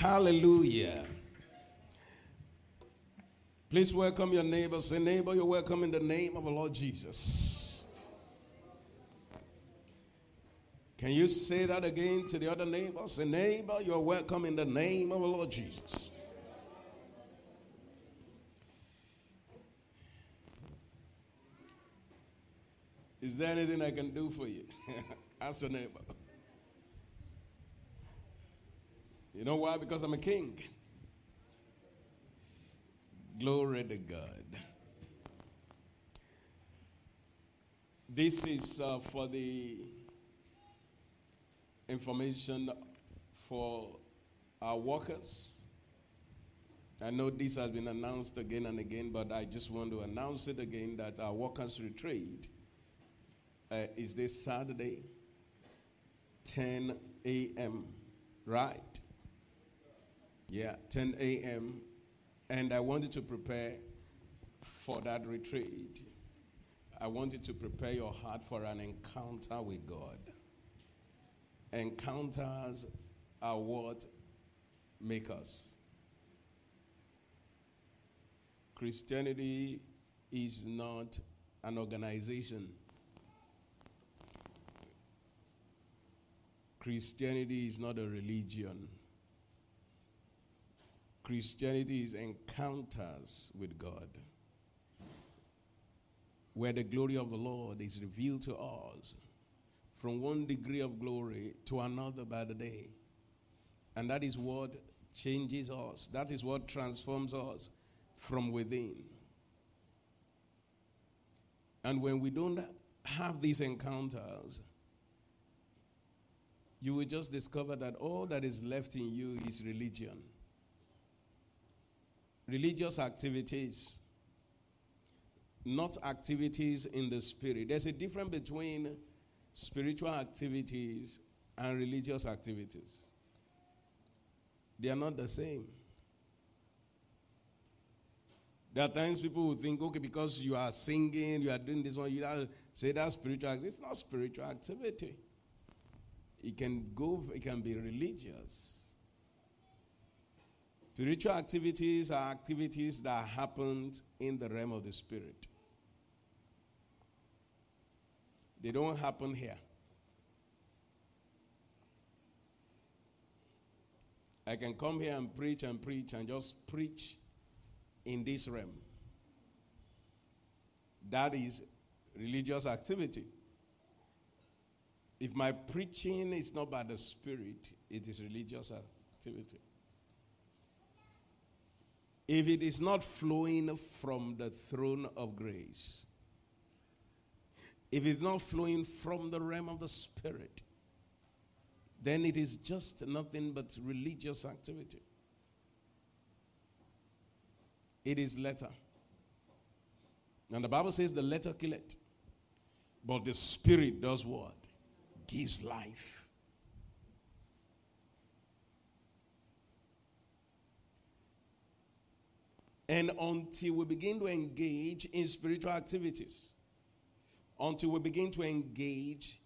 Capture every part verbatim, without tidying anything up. Hallelujah. Please welcome your neighbor. Say, neighbor, you're welcome in the name of the Lord Jesus. Can you say that again to the other neighbor? Say, neighbor, you're welcome in the name of the Lord Jesus. Is there anything I can do for you? Ask your neighbor. You know why? Because I'm a king. Glory to God. This is uh, for the information for our workers. I know this has been announced again and again, but I just want to announce it again that our workers retreat uh, is this Saturday, ten a m, right? Yeah, ten a m And I want you to prepare for that retreat. I want you to prepare your heart for an encounter with God. Encounters are what make us. Christianity is not an organization. Christianity is not a religion. Christianity is encounters with God, where the glory of the Lord is revealed to us from one degree of glory to another by the day. And that is what changes us. That is what transforms us from within. And when we don't have these encounters, you will just discover that all that is left in you is religion. Religious activities, not activities in the spirit. There's a difference between spiritual activities and religious activities. They are not the same. There are times people who think, okay, because you are singing, you are doing this one, you are, say that's spiritual. It's not spiritual activity. It can go, it can be religious. Spiritual activities are activities that happen in the realm of the spirit. They don't happen here. I can come here and preach and preach and just preach in this realm. That is religious activity. If my preaching is not by the spirit, it is religious activity. If it is not flowing from the throne of grace, if it's not flowing from the realm of the spirit, then it is just nothing but religious activity. It is letter. And the Bible says the letter killeth, but the spirit does what? Gives life. And until we begin to engage in spiritual activities, until we begin to engage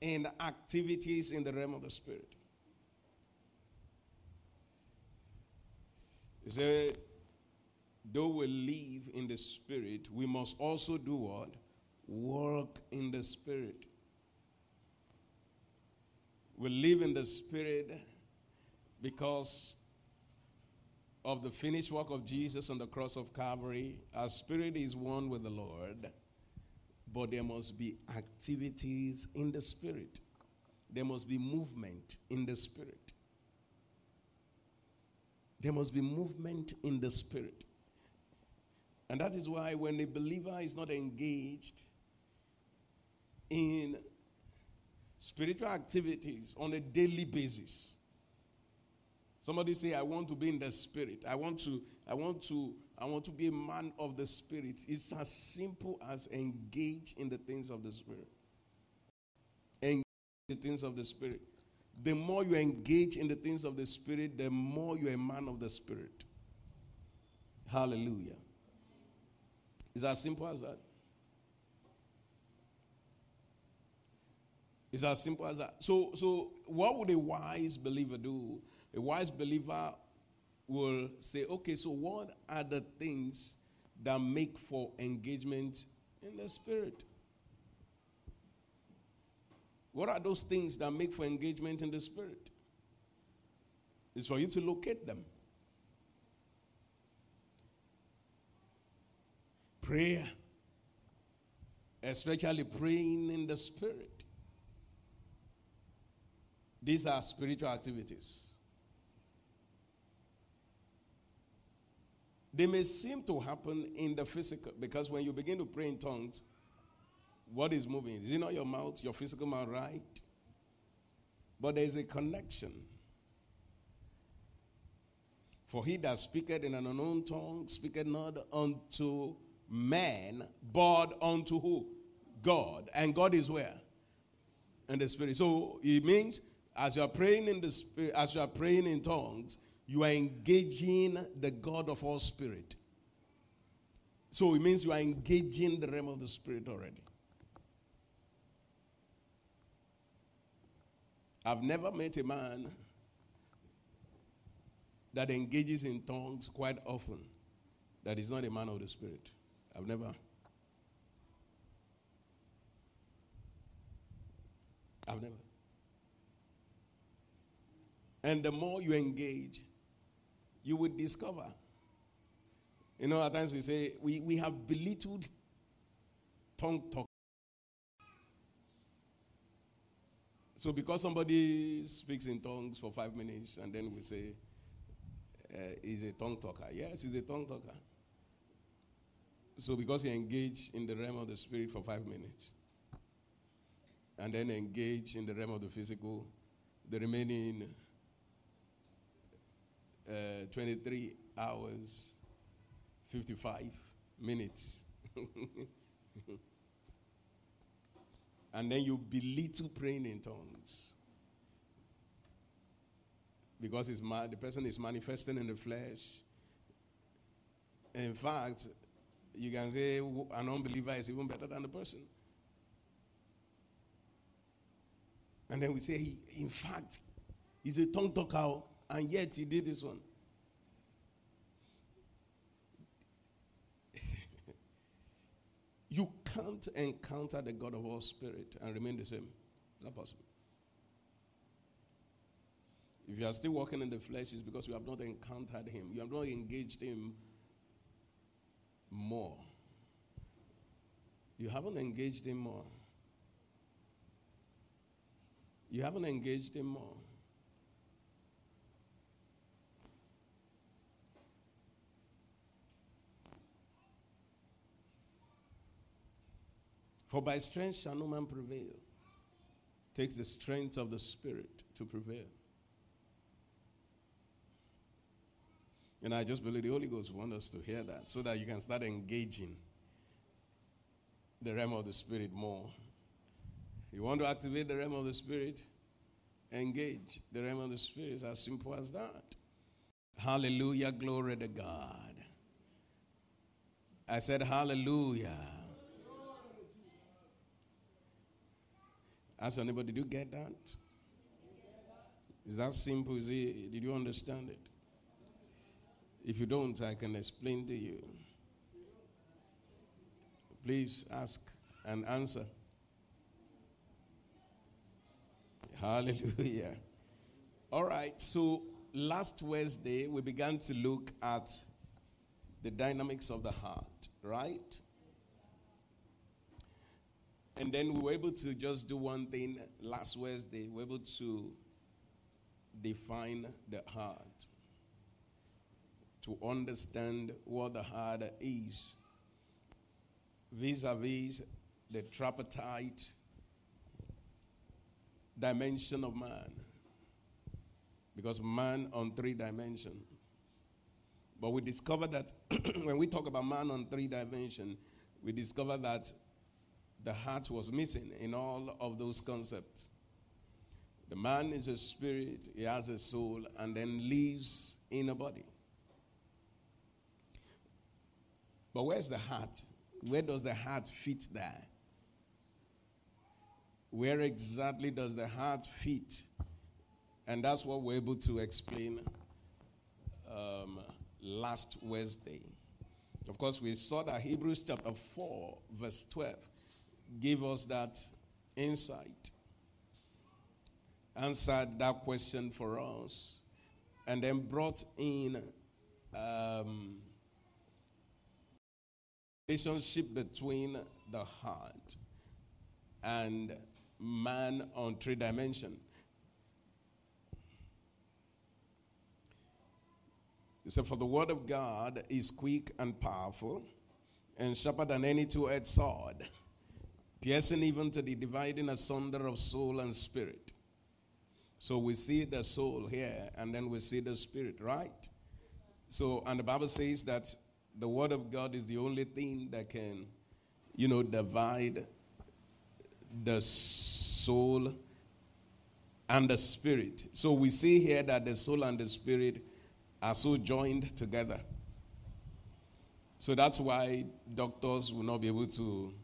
in activities in the realm of the spirit. He said, though we live in the spirit, we must also do what? Work in the spirit. We live in the spirit because of the finished work of Jesus on the cross of Calvary. Our spirit is one with the Lord, but there must be activities in the spirit. There must be movement in the spirit. There must be movement in the spirit. And that is why when a believer is not engaged in spiritual activities on a daily basis, somebody say, I want to be in the spirit. I want to, I want to, I want to be a man of the spirit. It's as simple as engage in the things of the spirit. Engage in the things of the spirit. The more you engage in the things of the spirit, the more you're a man of the spirit. Hallelujah. It's as simple as that. It's as simple as that. So, so what would a wise believer do A wise believer will say, okay, so what are the things that make for engagement in the Spirit? What are those things that make for engagement in the Spirit? It's for you to locate them. Prayer, especially praying in the Spirit. These are spiritual activities. They may seem to happen in the physical, because when you begin to pray in tongues, what is moving? Is it not your mouth, your physical mouth, right? But there is a connection. For he that speaketh in an unknown tongue speaketh not unto man, but unto who? God. And God is where? In the Spirit. So it means as you are praying in the Spirit, as you are praying in tongues, you are engaging the God of all spirit. So it means you are engaging the realm of the Spirit already. I've never met a man that engages in tongues quite often that is not a man of the Spirit. I've never. I've never. And the more you engage, you will discover. You know, at times we say, we, we have belittled tongue talk. So because somebody speaks in tongues for five minutes and then we say, uh, he's a tongue talker. Yes, he's a tongue talker. So because he engaged in the realm of the Spirit for five minutes and then engaged in the realm of the physical, the remaining uh, twenty-three hours, fifty-five minutes. And then you belittle praying in tongues. Because it's ma- the person is manifesting in the flesh. In fact, you can say an unbeliever is even better than the person. And then we say, he, in fact, he's a tongue talker, and yet he did this one. You can't encounter the God of all spirit and remain the same. It's not possible. If you are still walking in the flesh, it's because you have not encountered him. You have not engaged him more. You haven't engaged him more. You haven't engaged him more. For by strength shall no man prevail. Takes the strength of the Spirit to prevail. And I just believe the Holy Ghost wants us to hear that so that you can start engaging the realm of the Spirit more. You want to activate the realm of the Spirit? Engage the realm of the Spirit. It's as simple as that. Hallelujah, glory to God. I said hallelujah. Ask anybody, did you get that? Is that simple? Is it, did you understand it? If you don't, I can explain to you. Please ask and answer. Hallelujah. All right, so last Wednesday, we began to look at the dynamics of the heart, right? And then we were able to just do one thing last Wednesday. We were able to define the heart, to understand what the heart is vis-a-vis the tripartite dimension of man. Because man on three dimensions. But we discovered that when we talk about man on three dimensions, we discover that the heart was missing in all of those concepts. The man is a spirit, he has a soul, and then lives in a body. But where's the heart? Where does the heart fit there? Where exactly does the heart fit And that's what we're able to explain um, last Wednesday. Of course, we saw that Hebrews chapter four, verse twelve, gave us that insight, answered that question for us, and then brought in um, relationship between the heart and man on three dimensions. So for the word of God is quick and powerful, and sharper than any two-edged sword, piercing even to the dividing asunder of soul and spirit. So we see the soul here, and then we see the spirit, right? So, and the Bible says that the word of God is the only thing that can, you know, divide the soul and the spirit. So we see here that the soul and the spirit are so joined together. So that's why doctors will not be able to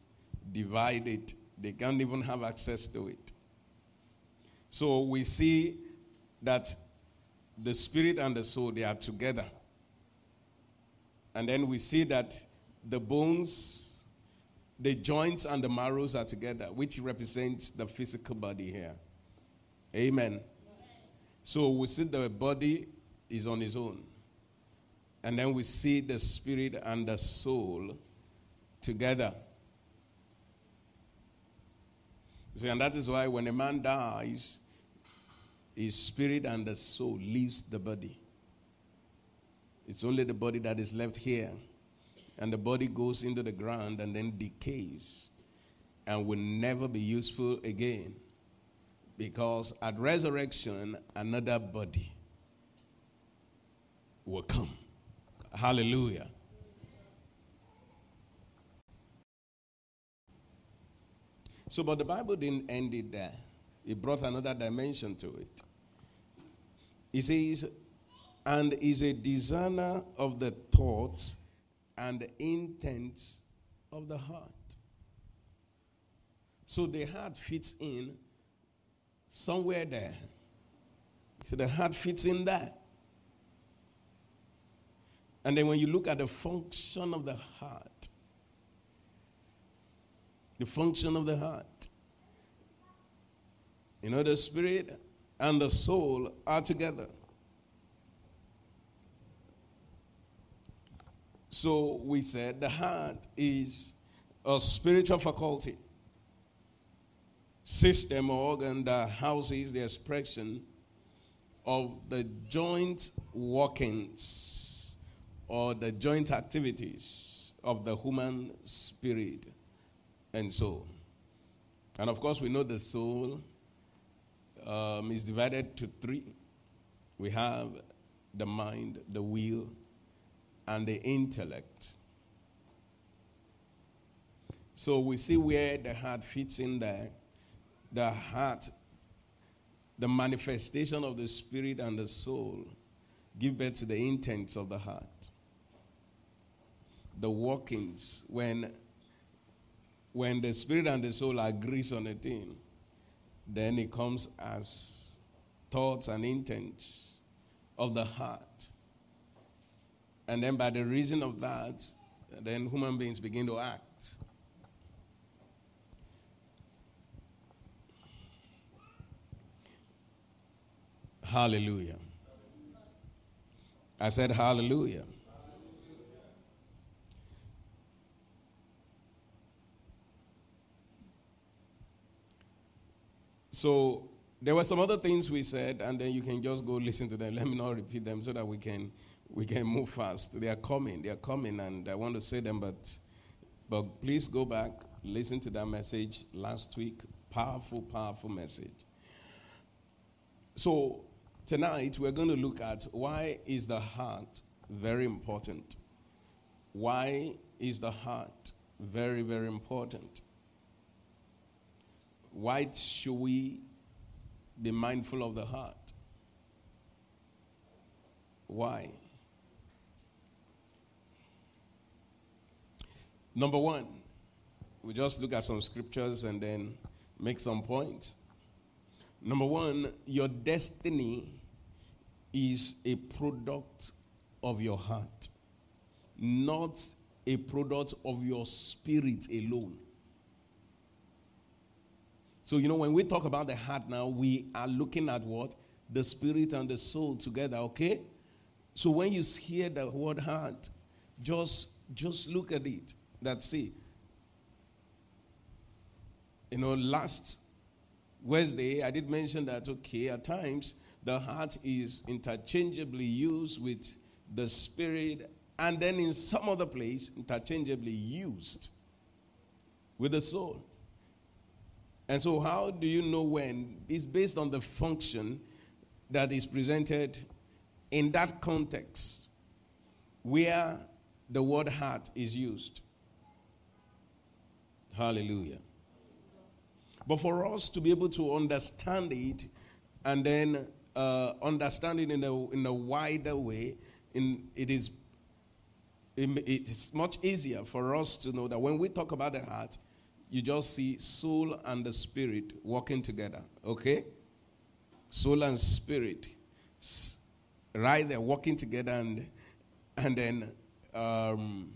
divide it. They can't even have access to it. So we see that the spirit and the soul, they are together. And then we see that the bones, the joints and the marrows are together, which represents the physical body here. Amen. Amen. So we see the body is on his own. And then we see the spirit and the soul together. See, and that is why when a man dies, his spirit and the soul leaves the body. It's only the body that is left here. And the body goes into the ground and then decays and will never be useful again. Because at resurrection, another body will come. Hallelujah. So, but the Bible didn't end it there. It brought another dimension to it. It says, and is a discerner of the thoughts and the intents of the heart. So the heart fits in somewhere there. So the heart fits in there. And then when you look at the function of the heart, the function of the heart, you know, the spirit and the soul are together. So we said the heart is a spiritual faculty, system or organ that houses the expression of the joint workings or the joint activities of the human spirit and soul. And of course, we know the soul um, is divided to three. We have the mind, the will, and the intellect. So we see where the heart fits in there. The heart, the manifestation of the spirit and the soul, give birth to the intents of the heart. The workings, when, when the spirit and the soul agrees on a thing, then it comes as thoughts and intents of the heart. And then by the reason of that, then human beings begin to act. Hallelujah. I said hallelujah. So there were some other things we said, and then you can just go listen to them. Let me not repeat them so that we can we can move fast. They are coming, they are coming, and I want to say them, but but please go back, listen to that message last week. Powerful, powerful message. So tonight we're going to look at why is the heart very important. Why is the heart very, very important? Why should we be mindful of the heart? Why? Number one, we just look at some scriptures and then make some points. Number one, your destiny is a product of your heart, not a product of your spirit alone. So, you know, when we talk about the heart now, we are looking at what? The spirit and the soul together, okay? So when you hear the word heart, just, just look at it. That's it. You know, last Wednesday, I did mention that, okay, at times, the heart is interchangeably used with the spirit, and then in some other place, interchangeably used with the soul. And so how do you know when? It's based on the function that is presented in that context where the word heart is used. Hallelujah. But for us to be able to understand it and then uh, understand it in a, in a wider way, in, it is it, it's much easier for us to know that when we talk about the heart, you just see soul and the spirit working together, okay? Soul and spirit, right there, working together and, and then um,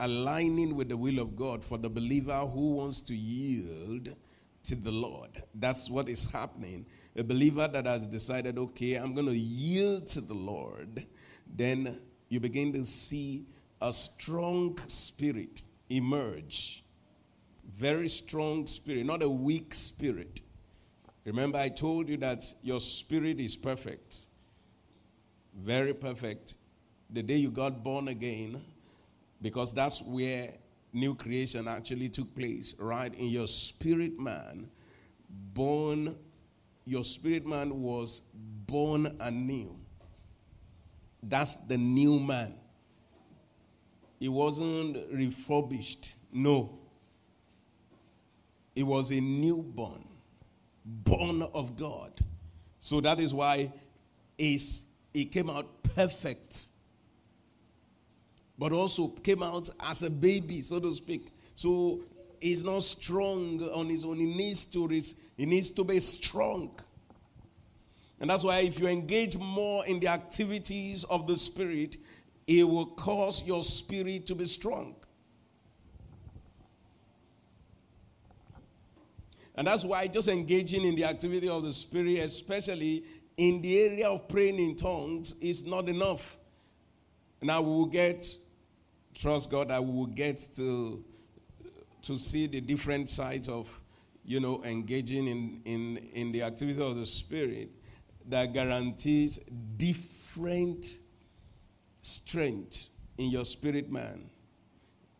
aligning with the will of God for the believer who wants to yield to the Lord. That's what is happening. A believer that has decided, okay, I'm going to yield to the Lord, then you begin to see a strong spirit emerge. Very strong spirit, not a weak spirit. Remember, I told you that your spirit is perfect. Very perfect. The day you got born again, because that's where new creation actually took place, right? In your spirit man, born, your spirit man was born anew. That's the new man. It wasn't refurbished, no. It was a newborn, born of God. So that is why it came out perfect, but also came out as a baby, so to speak. So he's not strong on his own. He needs to, he needs to be strong. And that's why if you engage more in the activities of the Spirit, it will cause your spirit to be strong. And that's why just engaging in the activity of the Spirit, especially in the area of praying in tongues, is not enough. Now we will get, trust God, that we will get to, to see the different sides of, you know, engaging in, in, in the activity of the Spirit that guarantees different strength in your spirit man.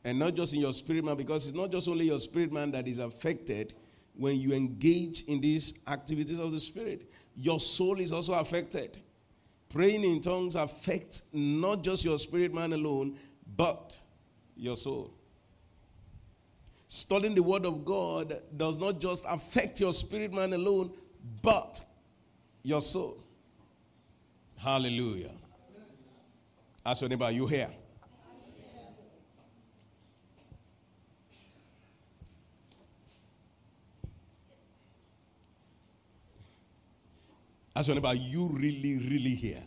And not just in your spirit man, because it's not just only your spirit man that is affected. When you engage in these activities of the Spirit, your soul is also affected. Praying in tongues affects not just your spirit man alone, but your soul. Studying the Word of God does not just affect your spirit man alone, but your soul. Hallelujah. Ask your neighbor, are you here? Ask your neighbor, are you really, really here?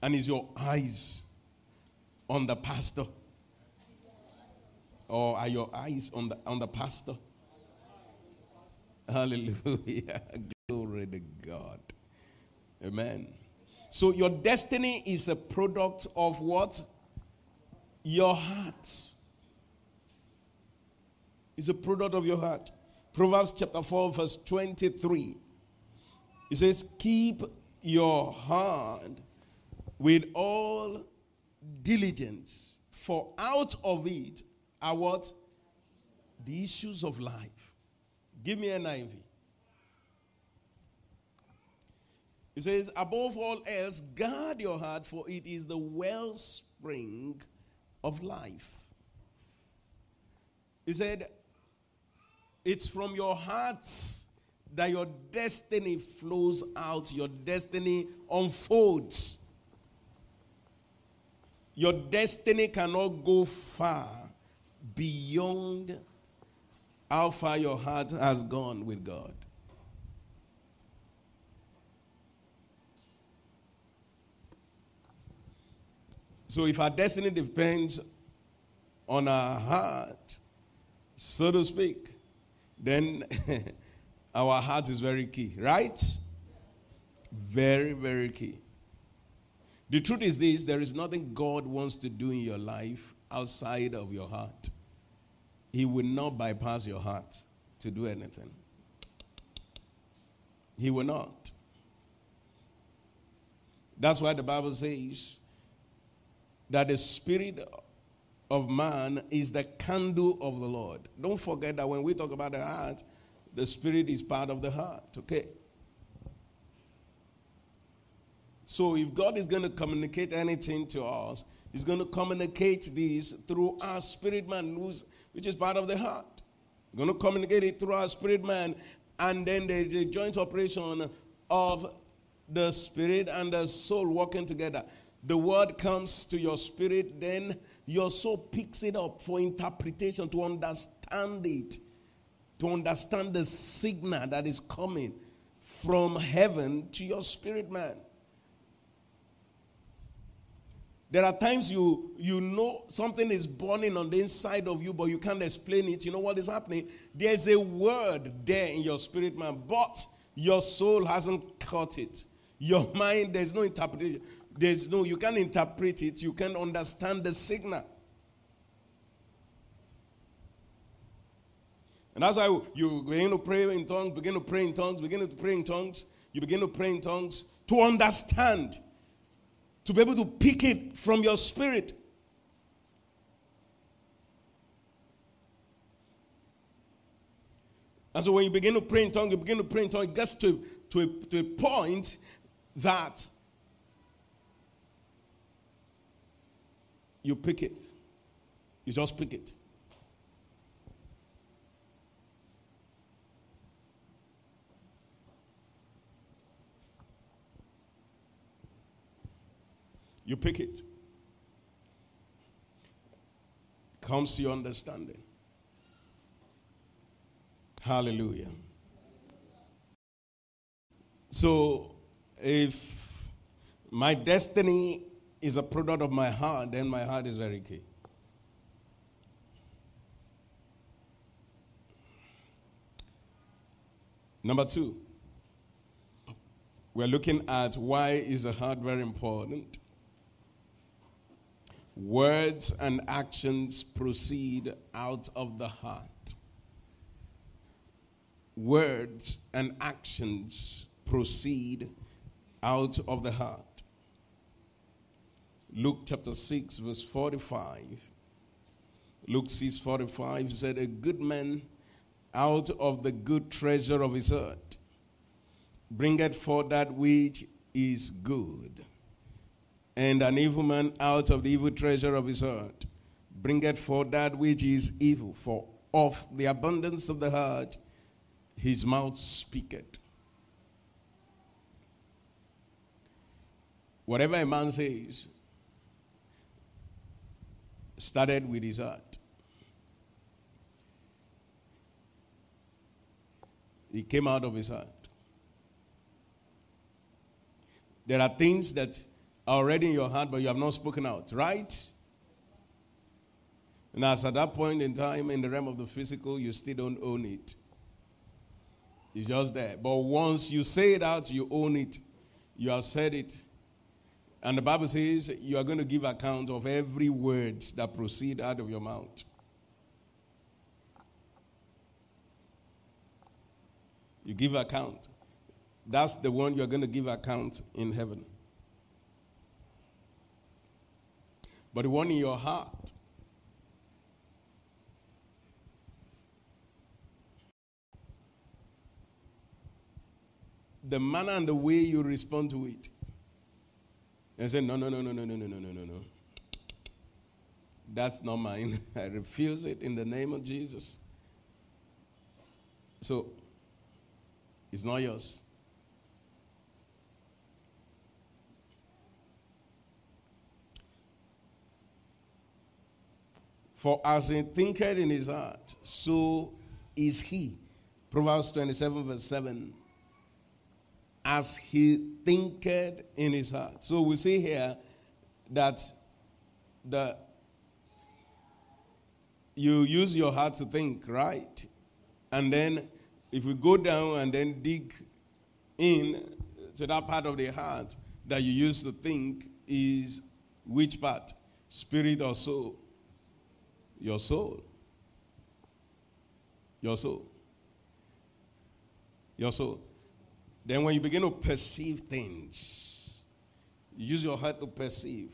And is your eyes on the pastor? Or are your eyes on the on the pastor? Hallelujah. Glory to God. Amen. So your destiny is a product of what? Your heart. It's a product of your heart. Proverbs chapter four, verse twenty-three. It says, keep your heart with all diligence, for out of it are what? The issues of life. Give me an N I V. It says, above all else, guard your heart, for it is the wellspring of life. It said, it's from your hearts that your destiny flows out. Your destiny unfolds. Your destiny cannot go far beyond how far your heart has gone with God. So if our destiny depends on our heart, so to speak, then our heart is very key, right? Yes. Very, very key. The truth is this, there is nothing God wants to do in your life outside of your heart. He will not bypass your heart to do anything. He will not. That's why the Bible says that the spirit of man is the candle of the Lord. Don't forget that when we talk about the heart, the spirit is part of the heart, okay? So if God is going to communicate anything to us, he's going to communicate this through our spirit man, who's, which is part of the heart. We're going to communicate it through our spirit man, and then the, the joint operation of the spirit and the soul working together. The word comes to your spirit, then your soul picks it up for interpretation, to understand it, to understand the signal that is coming from heaven to your spirit man. There are times you you know something is burning on the inside of you, but you can't explain it. You know what is happening? There's a word there in your spirit man, but your soul hasn't caught it. Your mind, there's no interpretation. There's no, you can't interpret it. You can't understand the signal. And that's why you begin to pray in tongues, begin to pray in tongues, begin to pray in tongues. You begin to pray in tongues to understand, to be able to pick it from your spirit. And so when you begin to pray in tongues, you begin to pray in tongues, it gets to, to, a, to a point that you pick it. You just pick it. You pick it. Comes to your understanding. Hallelujah. So, if my destiny is a product of my heart, then my heart is very key. Number two, we're looking at why is the heart very important. Words and actions proceed out of the heart. Words and actions proceed out of the heart. Luke chapter six, verse forty-five. Luke six forty-five said, "A good man out of the good treasure of his heart bringeth forth that which is good. And an evil man out of the evil treasure of his heart bringeth forth that which is evil. For of the abundance of the heart his mouth speaketh." Whatever a man says started with his heart. It came out of his heart. There are things that already in your heart, but you have not spoken out, right? And as at that point in time, in the realm of the physical, you still don't own it. It's just there. But once you say it out, you own it. You have said it. And the Bible says you are going to give account of every word that proceed out of your mouth. You give account. That's the one you're going to give account in heaven. But the one in your heart. The manner and the way you respond to it. And say, no, no, no, no, no, no, no, no, no, no. That's not mine. I refuse it in the name of Jesus. So, it's not yours. "For as he thinketh in his heart, so is he. Proverbs twenty-seven verse seven. As he thinketh in his heart. So we see here that the you use your heart to think, right? And then if we go down and then dig in to that part of the heart that you use to think is which part? Spirit or soul? Your soul. Your soul. Your soul. Then when you begin to perceive things, you use your heart to perceive.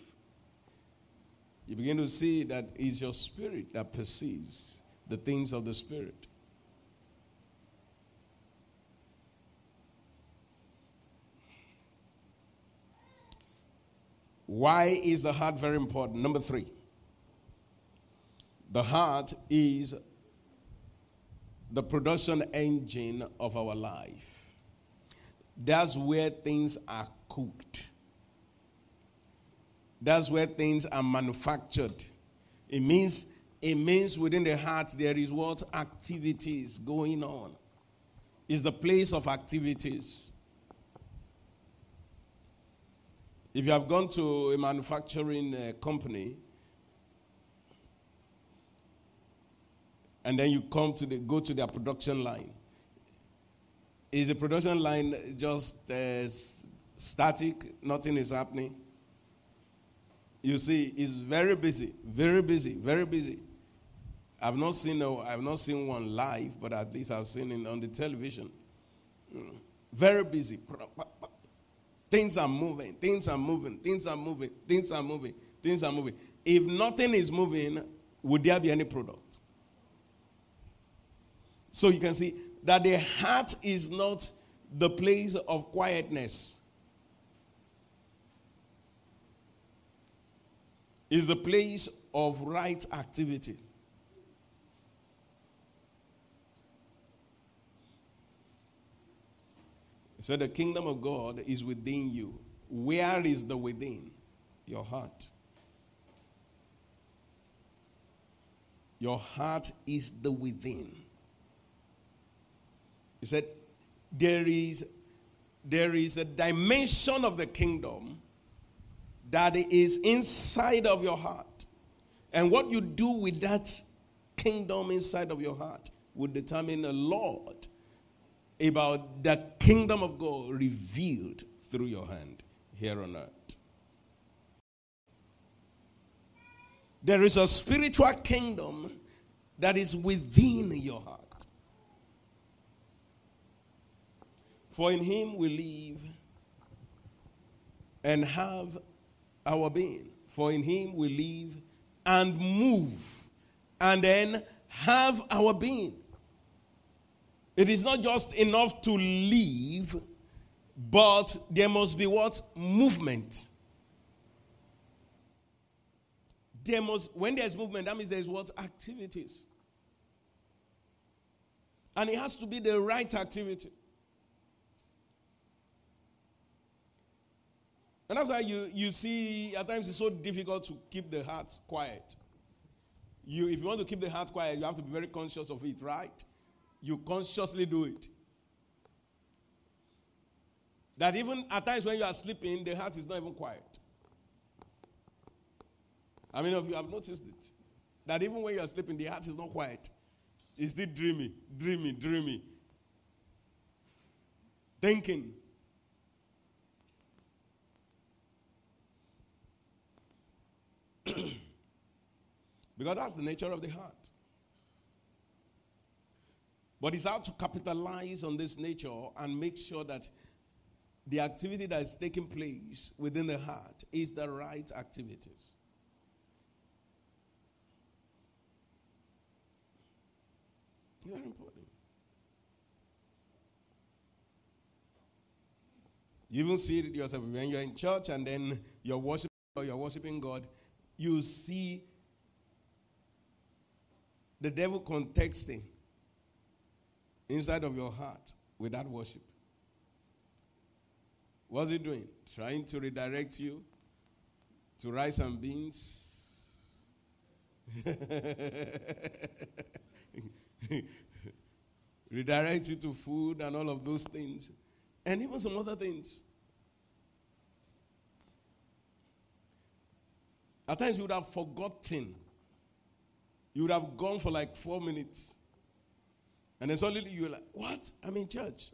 You begin to see that it's your spirit that perceives the things of the spirit. Why is the heart very important? Number three. The heart is the production engine of our life. That's where things are cooked. That's where things are manufactured. It means, it means within the heart there is what? Activities going on. It's the place of activities. If you have gone to a manufacturing uh, company, and then you come to the, go to their production line, is the production line just uh, static? Nothing is happening? You see, it's very busy, very busy, very busy. I've not seen a, I've not seen one live, but at least I've seen it on the television. Very busy. Things are moving, things are moving, things are moving, things are moving, things are moving. If nothing is moving, would there be any product? So you can see that the heart is not the place of quietness. It's the place of right activity. So the kingdom of God is within you. Where is the within? Your heart. Your heart is the within. He said, there is, there is a dimension of the kingdom that is inside of your heart. And what you do with that kingdom inside of your heart will determine a lot about the kingdom of God revealed through your hand here on earth. There is a spiritual kingdom that is within your heart. For in him we live and have our being. For in him we live and move and then have our being. It is not just enough to live, but there must be what? Movement. There must, when there's movement, that means there's what? Activities. And it has to be the right activity. And that's why you, you see, at times it's so difficult to keep the heart quiet. You, if you want to keep the heart quiet, you have to be very conscious of it, right? You consciously do it. That even at times when you are sleeping, the heart is not even quiet. How many of you have noticed it? That even when you are sleeping, the heart is not quiet. It's still dreamy, dreamy, dreamy. Thinking. Because that's the nature of the heart. But it's how to capitalize on this nature and make sure that the activity that is taking place within the heart is the right activities. Very important. You even see it yourself when you're in church and then you're worshiping, or you're worshiping God, you see the devil contesting inside of your heart with that worship. What's he doing? Trying to redirect you to rice and beans. redirect you to food and all of those things, and even some other things. At times you would have forgotten. You would have gone for like four minutes. And then suddenly you're like, what? I'm in church.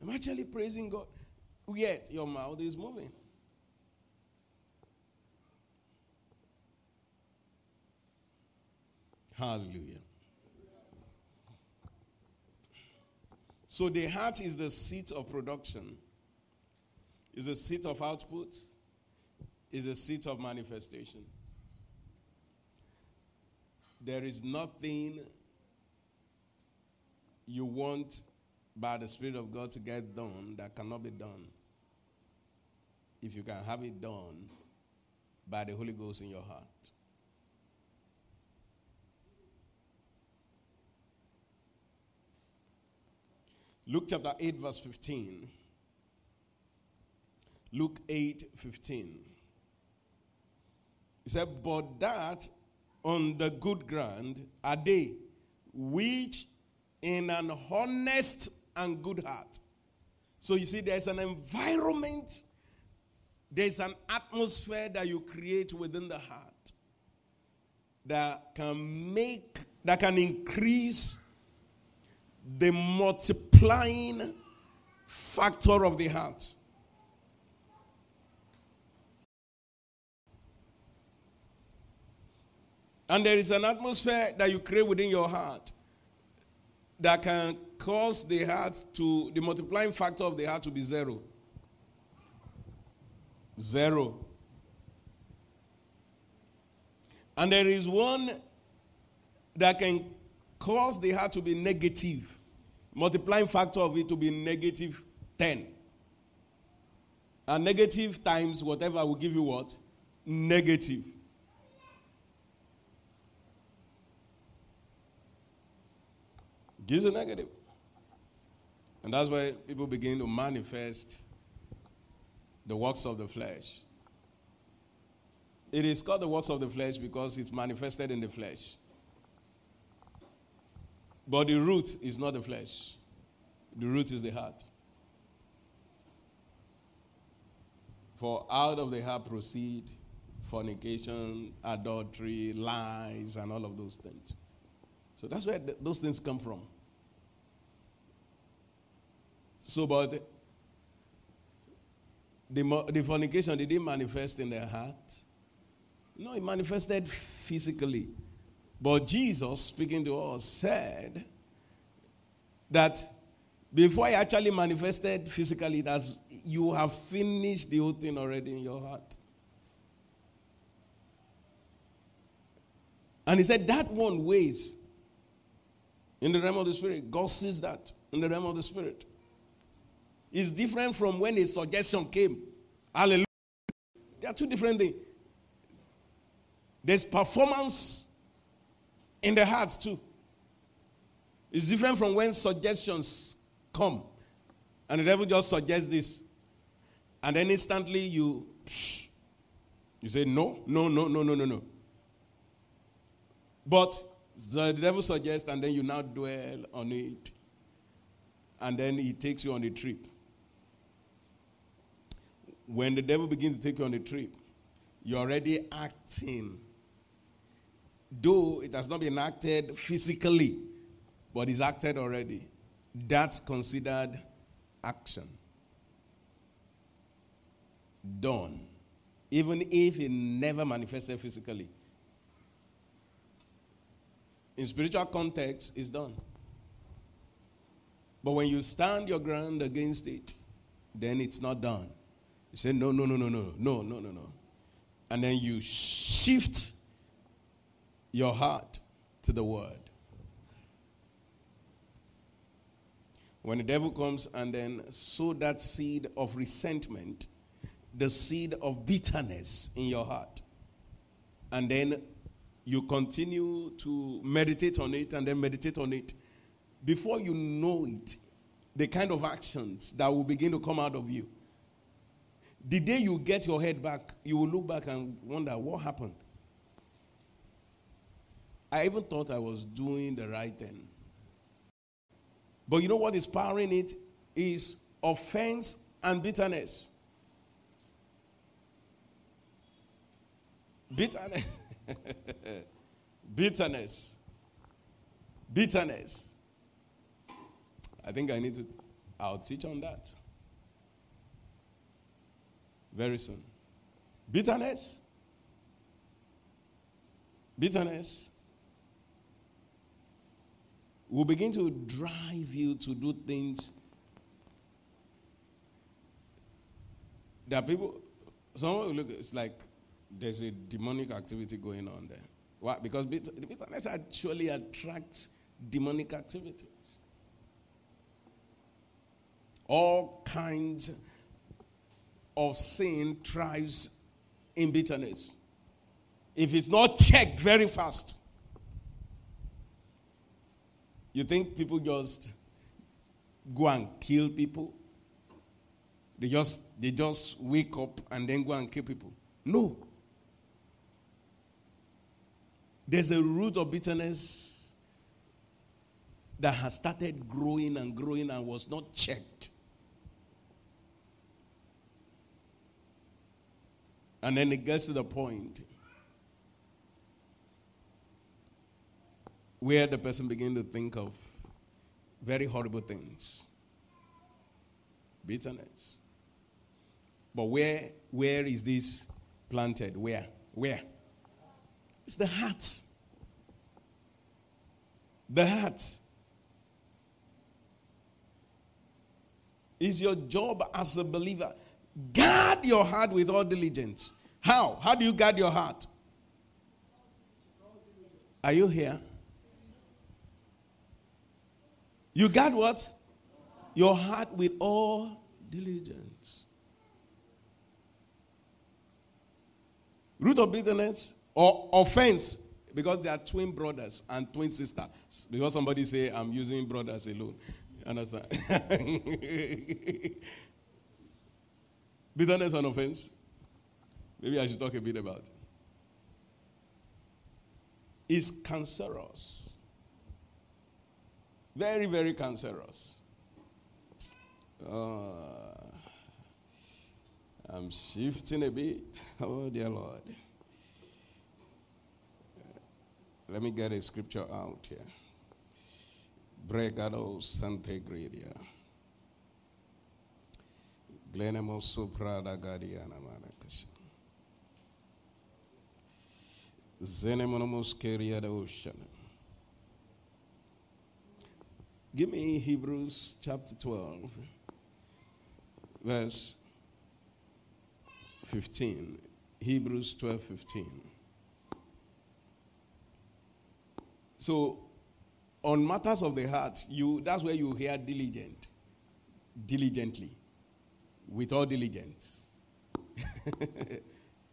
I'm actually praising God. Yet your mouth is moving. Hallelujah. So the heart is the seat of production. It's the seat of output. It's the seat of manifestation. There is nothing you want by the Spirit of God to get done that cannot be done if you can have it done by the Holy Ghost in your heart. Luke chapter eight, verse fifteen. Luke eight, fifteen. He said, but that on the good ground are they which in an honest and good heart. So you see, there's an environment, there's an atmosphere that you create within the heart that can make, that can increase the multiplying factor of the heart. And there is an atmosphere that you create within your heart that can cause the heart to, the multiplying factor of the heart to be zero. Zero. And there is one that can cause the heart to be negative. Multiplying factor of it to be negative ten. And negative times whatever will give you what? Negative. Gives a negative. And that's why people begin to manifest the works of the flesh. It is called the works of the flesh because it's manifested in the flesh. But the root is not the flesh. The root is the heart. For out of the heart proceed fornication, adultery, lies, and all of those things. So that's where th- those things come from. So, but the, the, the fornication, did it manifest in their heart? No, it manifested physically. But Jesus, speaking to us, said that before it actually manifested physically, that you have finished the whole thing already in your heart. And he said that one weighs. In the realm of the Spirit, God sees that in the realm of the Spirit. It's different from when a suggestion came. Hallelujah. There are two different things. There's performance in the heart too. It's different from when suggestions come. And the devil just suggests this. And then instantly you, you say no, no, no, no, no, no, no. But so the devil suggests, and then you now dwell on it. And then he takes you on a trip. When the devil begins to take you on a trip, you're already acting. Though it has not been acted physically, but it's acted already. That's considered action. Done. Even if it never manifested physically. In spiritual context, it's done. But when you stand your ground against it, then it's not done. You say, no, no, no, no, no, no, no, no, no. And then you shift your heart to the word. When the devil comes and then sow that seed of resentment, the seed of bitterness in your heart, and then you continue to meditate on it and then meditate on it. Before you know it, the kind of actions that will begin to come out of you. The day you get your head back, you will look back and wonder, what happened? I even thought I was doing the right thing. But you know what is powering it is offense and bitterness. Bitterness. Bitterness. Bitterness. I think I need to, I'll teach on that very soon. Bitterness. Bitterness will begin to drive you to do things that people, someone will look, it's like there's a demonic activity going on there. Why? Because bitterness actually attracts demonic activities. All kinds of sin thrives in bitterness. If it's not checked very fast, you think people just go and kill people? They just they just wake up and then go and kill people? No. There's a root of bitterness that has started growing and growing and was not checked. And then it gets to the point where the person begins to think of very horrible things. Bitterness. But where where is this planted? Where? Where? It's the heart. The heart. It's your job as a believer. Guard your heart with all diligence. How? How do you guard your heart? Are you here? You guard what? Your heart with all diligence. Root of bitterness or offense, because they are twin brothers and twin sisters. Because somebody say, I'm using brothers alone. You understand? Bitterness and offense. Maybe I should talk a bit about it. It's cancerous. Very, very cancerous. Uh, I'm shifting a bit. Oh, dear Lord. Let me get a scripture out here. Bregado Sante Gradia. Glenemos Suprada Gadiana Maracas. Zenemonomus Keria Ocean. Give me Hebrews chapter twelve, verse fifteen. Hebrews twelve, fifteen. So, on matters of the heart, you that's where you hear diligent, diligently, with all diligence.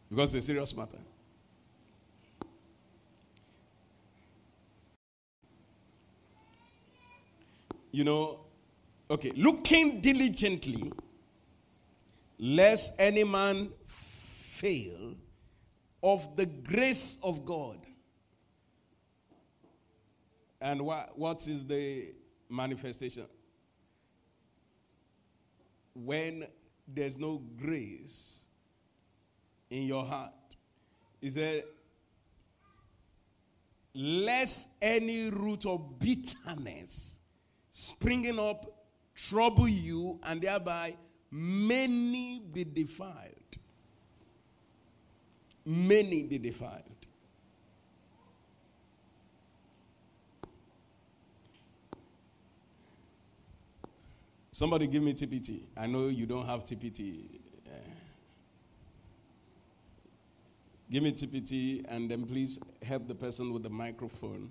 Because it's a serious matter. You know, okay, looking diligently, lest any man fail of the grace of God. And what, what is the manifestation? When there's no grace in your heart, is there lest any root of bitterness springing up, trouble you, and thereby many be defiled. Many be defiled. Somebody give me T P T. I know you don't have T P T. Uh, give me T P T, and then please help the person with the microphone.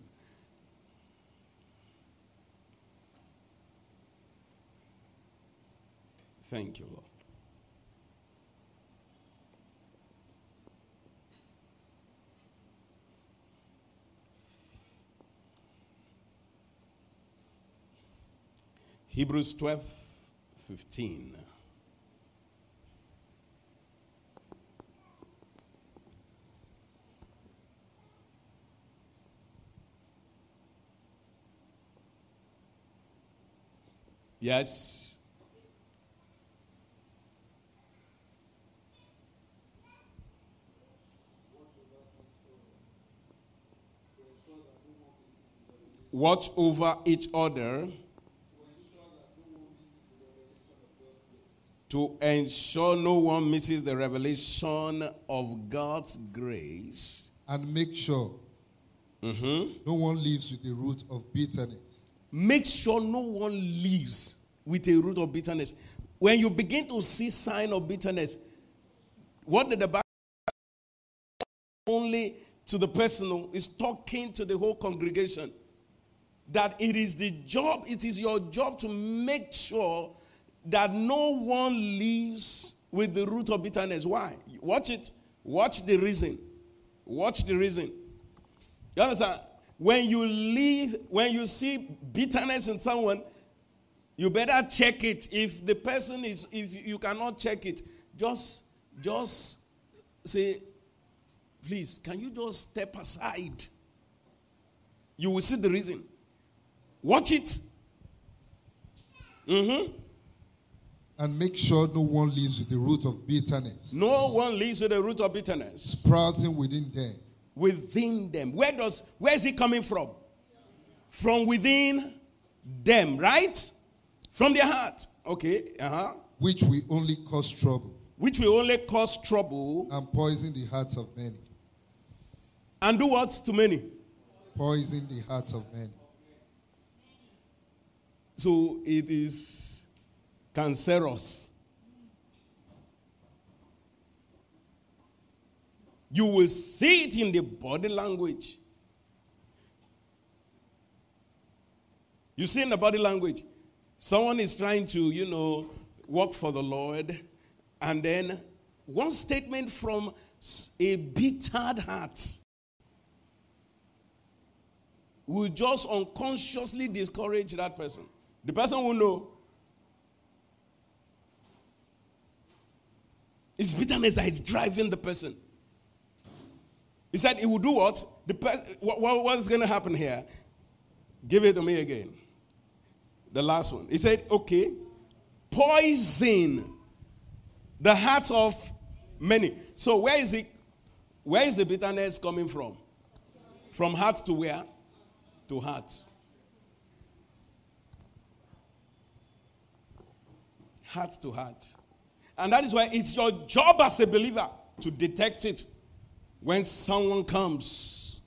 Thank you, Lord. Hebrews twelve, fifteen. Yes. Watch over each other to ensure no one misses the revelation of God's grace. And make sure mm-hmm. no one lives with a root of bitterness. Make sure no one lives with a root of bitterness. When you begin to see sign of bitterness, what did the Bible say? Only to the person who is talking to the whole congregation. That it is the job, it is your job to make sure that no one lives with the root of bitterness. Why? Watch it. Watch the reason. Watch the reason. You understand? When you live, when you see bitterness in someone, you better check it. If the person is, if you cannot check it, just, just say, please, can you just step aside? You will see the reason. Watch it. Mm-hmm. And make sure no one lives with the root of bitterness. No one lives with the root of bitterness. Sprouting within them. Within them. Where does? Where is it coming from? From within them, right? From their heart. Okay. Uh-huh. Which will only cause trouble. Which will only cause trouble. And poison the hearts of many. And do what to many? Poison the hearts of many. So it is cancerous. You will see it in the body language. You see in the body language, someone is trying to, you know, work for the Lord, and then one statement from a bitter heart will just unconsciously discourage that person. The person will know. It's bitterness that is driving the person. He said, it will do what? The pe- what, what? What is going to happen here? Give it to me again. The last one. He said, okay, poison the hearts of many. So where is it? Where is the bitterness coming from? From heart to where? To heart. Heart to heart. And that is why it's your job as a believer to detect it when someone comes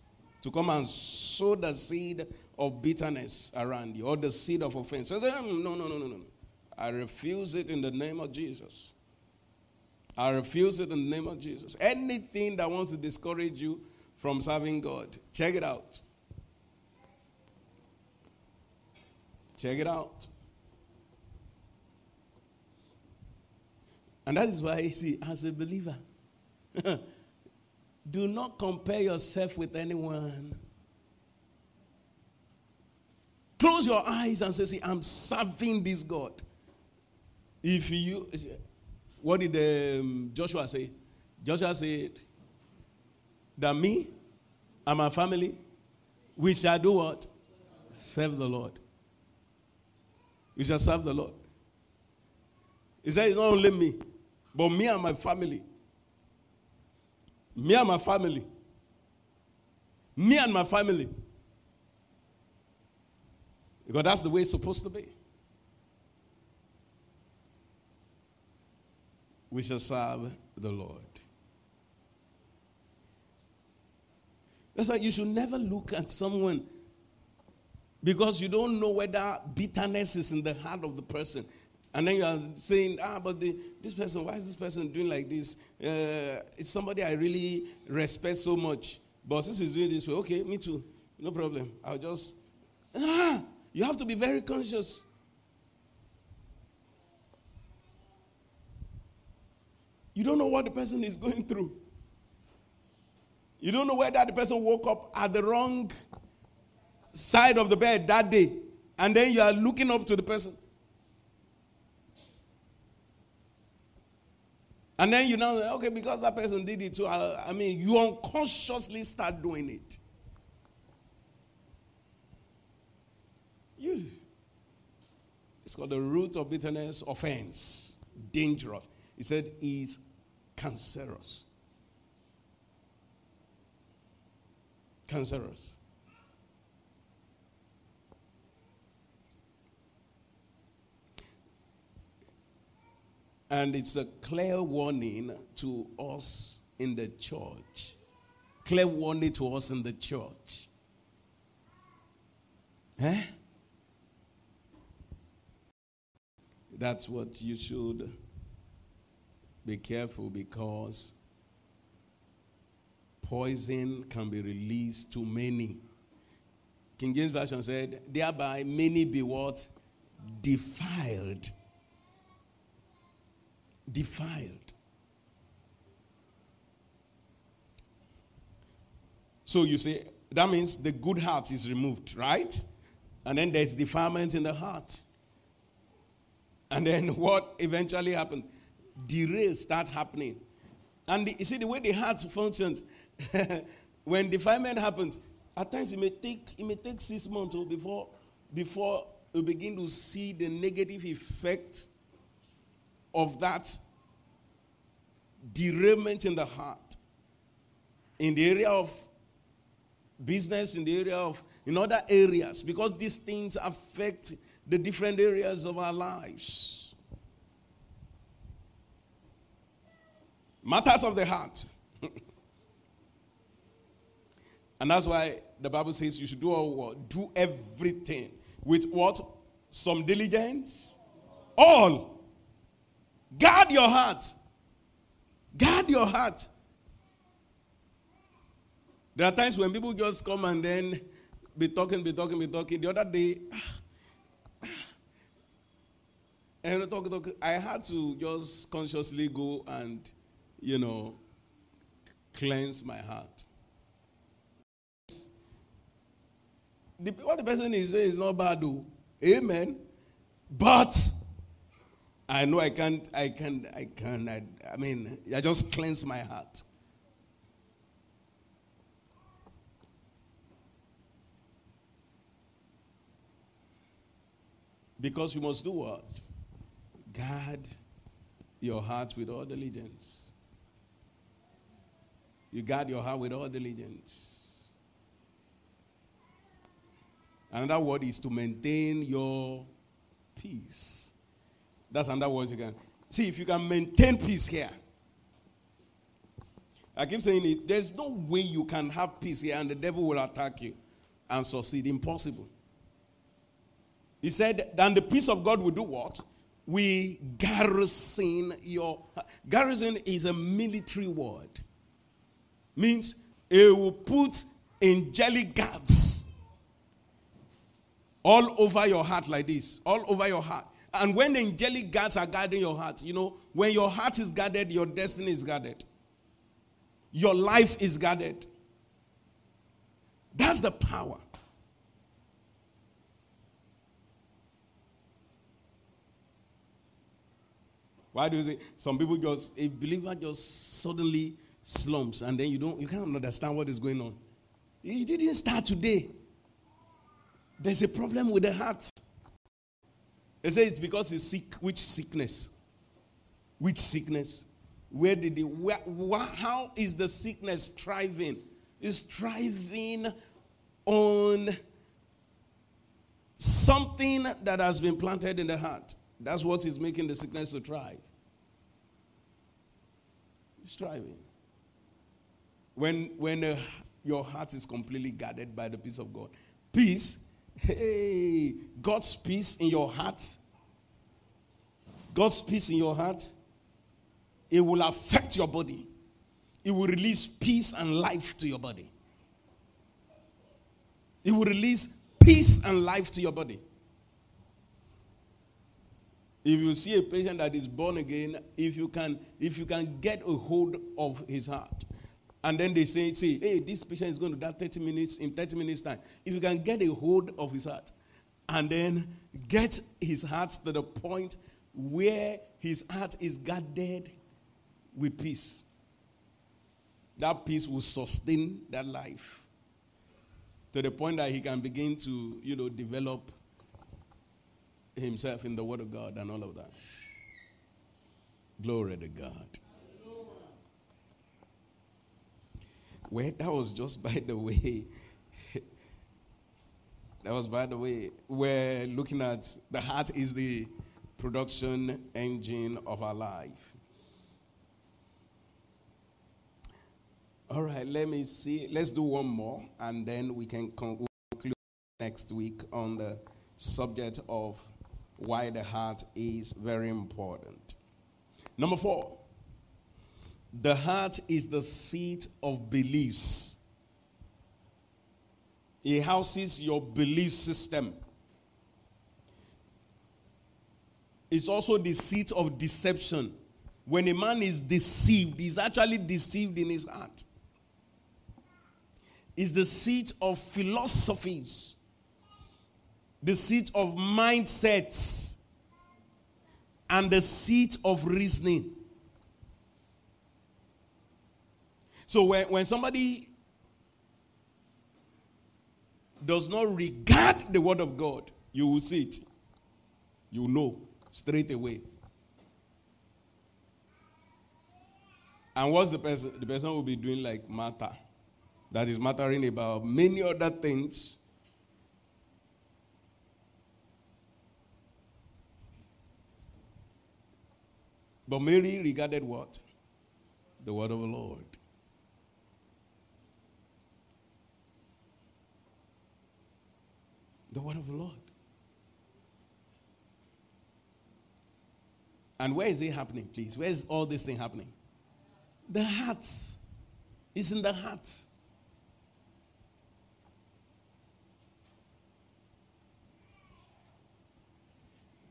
to come and sow the seed of bitterness around you or the seed of offense. So say, no, no, no, no, no. I refuse it in the name of Jesus. I refuse it in the name of Jesus. Anything that wants to discourage you from serving God, check it out. Check it out. And that is why, see, as a believer, do not compare yourself with anyone. Close your eyes and say, see, I'm serving this God. If you, what did um, Joshua say? Joshua said, that me and my family, we shall do what? Serve the Lord. We shall serve the Lord. He said, it's not only me, but me and my family. Me and my family. Me and my family. Because that's the way it's supposed to be. We shall serve the Lord. That's why you should never look at someone because you don't know whether bitterness is in the heart of the person. And then you are saying, ah, but the, this person, why is this person doing like this? Uh, it's somebody I really respect so much. But since he's doing this way, okay, me too. No problem. I'll just, ah, you have to be very conscious. You don't know what the person is going through. You don't know whether the person woke up at the wrong side of the bed that day. And then you are looking up to the person. And then you know, okay, because that person did it too, I, I mean, you unconsciously start doing it. You, It's called the root of bitterness, offense, dangerous. He said it's cancerous. Cancerous. And it's a clear warning to us in the church. Clear warning to us in the church. Eh? That's what you should be careful, because poison can be released to many. King James Version said, thereby many be what? Defiled. Defiled. So you say, that means the good heart is removed, right? And then there's defilement in the heart. And then what eventually happened? Derails start happening. And the, you see the way the heart functions, when defilement happens, at times it may take, it may take six months before, before you begin to see the negative effect of that derailment in the heart, in the area of business, in the area of, in other areas, because these things affect the different areas of our lives. Matters of the heart. And that's why the Bible says you should do all what? Do everything. With what? Some diligence. All. Guard your heart. Guard your heart. There are times when people just come and then be talking, be talking, be talking. The other day, and talk, talk, I had to just consciously go and, you know, cleanse my heart. The, what the person is saying is not bad, though. Amen. But I know I can't, I can't, I can't, I, I mean, I just cleanse my heart. Because you must do what? Guard your heart with all diligence. You guard your heart with all diligence. Another word is to maintain your peace. That's another word you can. See, if you can maintain peace here. I keep saying it. There's no way you can have peace here and the devil will attack you and succeed. Impossible. He said, then the peace of God will do what? We garrison your. Garrison is a military word. Means it will put angelic guards all over your heart like this. All over your heart. And when the angelic guards are guarding your heart, you know, when your heart is guarded, your destiny is guarded. Your life is guarded. That's the power. Why do you say some people just, a believer just suddenly slumps and then you don't, you can't understand what is going on. It didn't start today. There's a problem with the heart. They say it's because he's sick. Which sickness? Which sickness? Where did he, where, where, how is the sickness thriving? It's thriving on something that has been planted in the heart. That's what is making the sickness to thrive. It's thriving. When, when uh, your heart is completely guarded by the peace of God. Peace. Hey, God's peace in your heart. God's peace in your heart. It will affect your body. It will release peace and life to your body. It will release peace and life to your body. If you see a patient that is born again, if you can, if you can get a hold of his heart. And then they say, say, hey, this patient is going to die thirty minutes, in thirty minutes time. If you can get a hold of his heart and then get his heart to the point where his heart is guarded with peace, that peace will sustain that life to the point that he can begin to, you know, develop himself in the Word of God and all of that. Glory to God. Well, that was just by the way. That was by the way. We're looking at the heart is the production engine of our life. All right, let me see. Let's do one more, and then we can conclude next week on the subject of why the heart is very important. Number four, the heart is the seat of beliefs. It houses your belief system. It's also the seat of deception. When a man is deceived, he's actually deceived in his heart. It's the seat of philosophies, the seat of mindsets, and the seat of reasoning. So when, when somebody does not regard the Word of God, you will see it. You know straight away. And what's the person? The person will be doing like Martha. That is mattering about many other things. But Mary regarded what? The Word of the Lord. The Word of the Lord. And where is it happening, please? Where is all this thing happening? The heart. It's in the heart.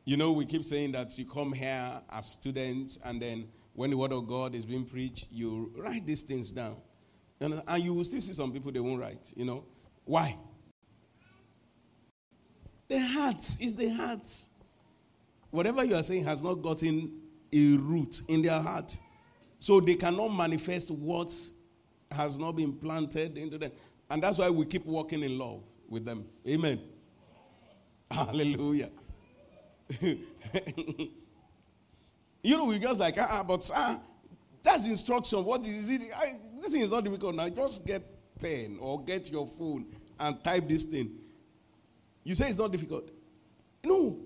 You know, we keep saying that you come here as students, and then when the Word of God is being preached, you write these things down. And, and you will still see some people, they won't write, you know. Why? The heart is the heart. Whatever you are saying has not gotten a root in their heart. So they cannot manifest what has not been planted into them. And that's why we keep walking in love with them. Amen. Hallelujah. You know, we're just like, ah, but ah, that's instruction. What is it? I, this thing is not difficult now. Just get pen or get your phone and type this thing. You say it's not difficult. No,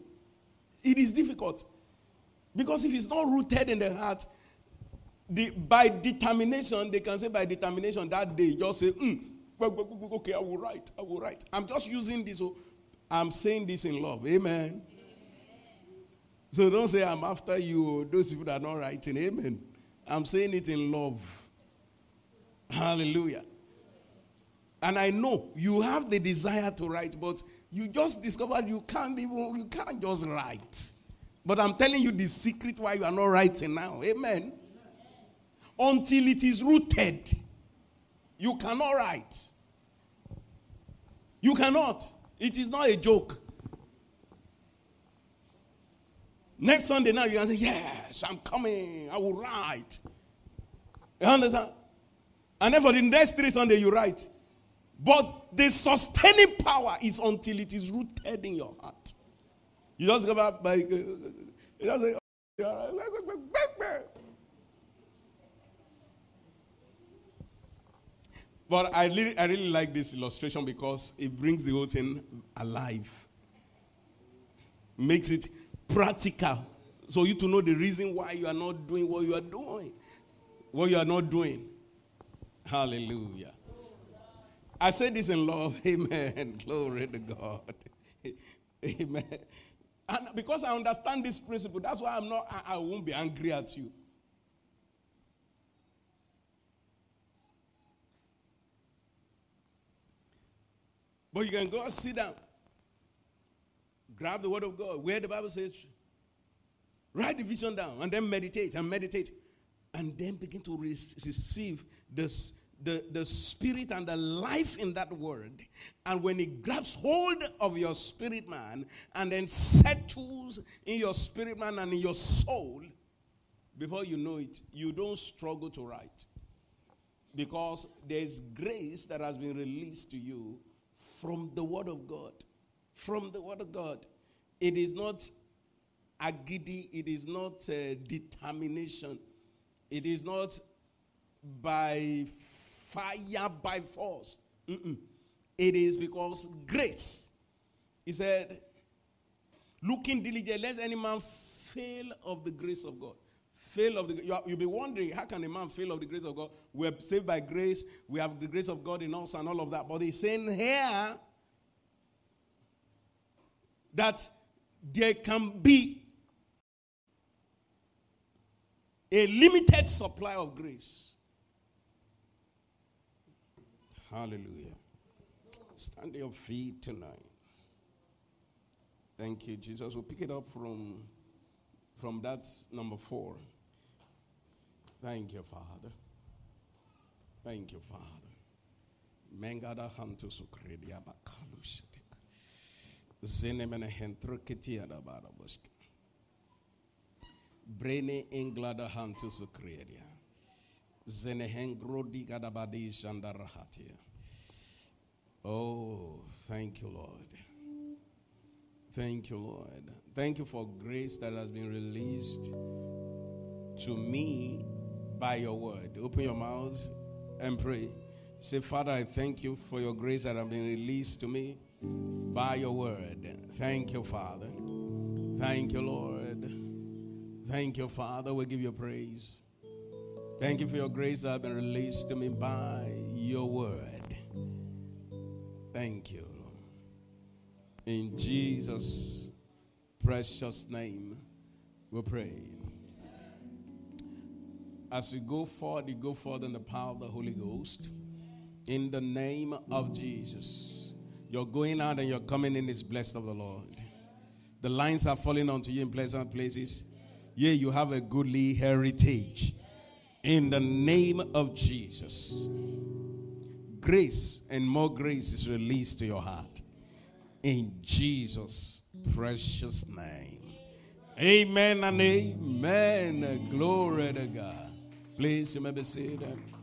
it is difficult. Because if it's not rooted in the heart, the, by determination, they can say by determination that day, just say, mm, okay, I will write, I will write. I'm just using this. I'm saying this in love. Amen. So don't say I'm after you, those people that are not writing. Amen. I'm saying it in love. Hallelujah. And I know you have the desire to write, but you just discovered you can't even, you can't just write. But I'm telling you the secret why you are not writing now. Amen. Until it is rooted, you cannot write. You cannot. It is not a joke. Next Sunday now, you can say, yes, I'm coming. I will write. You understand? And then for the next three Sundays, you write. But the sustaining power is until it is rooted in your heart. You just go back by, you just say, but I really, I really like this illustration because it brings the whole thing alive. Makes it practical, so you to know the reason why you are not doing what you are doing, what you are not doing. Hallelujah. I say this in love. Amen. Glory to God. Amen. And because I understand this principle, that's why I'm not, I, I won't be angry at you. But you can go and sit down. Grab the Word of God, where the Bible says, write the vision down, and then meditate, and meditate, and then begin to re- receive this, the, the spirit and the life in that word. And when it grabs hold of your spirit man, and then settles in your spirit man and in your soul, before you know it, you don't struggle to write. Because there's grace that has been released to you from the Word of God. From the Word of God. It is not agidi. It is not uh, determination. It is not by fire, by force. Mm-mm. It is because grace. He said, looking diligent, lest any man fail of the grace of God. Fail of the, you are, you'll be wondering, how can a man fail of the grace of God? We're saved by grace. We have the grace of God in us and all of that. But he's saying here that there can be a limited supply of grace. Hallelujah. Stand to your feet tonight. Thank you, Jesus. We'll pick it up from, from that number four. Thank you, Father. Thank you, Father. Mengada hantu sukredia bakalushtik. Zenemene hentrukiti adabarabushk. Brene englada hantu sukredia. Zenehengrodi gadabadi shandarahatia. Oh, thank you, Lord. Thank you, Lord. Thank you for grace that has been released to me by your word. Open your mouth and pray. Say, Father, I thank you for your grace that has been released to me by your word. Thank you, Father. Thank you, Lord. Thank you, Father. We give you praise. Thank you for your grace that has been released to me by your word. Thank you. In Jesus' precious name, we pray. As you go forward, you go forward in the power of the Holy Ghost. In the name of Jesus. Your going out and your coming in is blessed of the Lord. The lines are falling onto you in pleasant places. Yea, you have a goodly heritage. In the name of Jesus. Grace and more grace is released to your heart. In Jesus' precious name. Amen and amen. Glory to God. Please, you may be seated.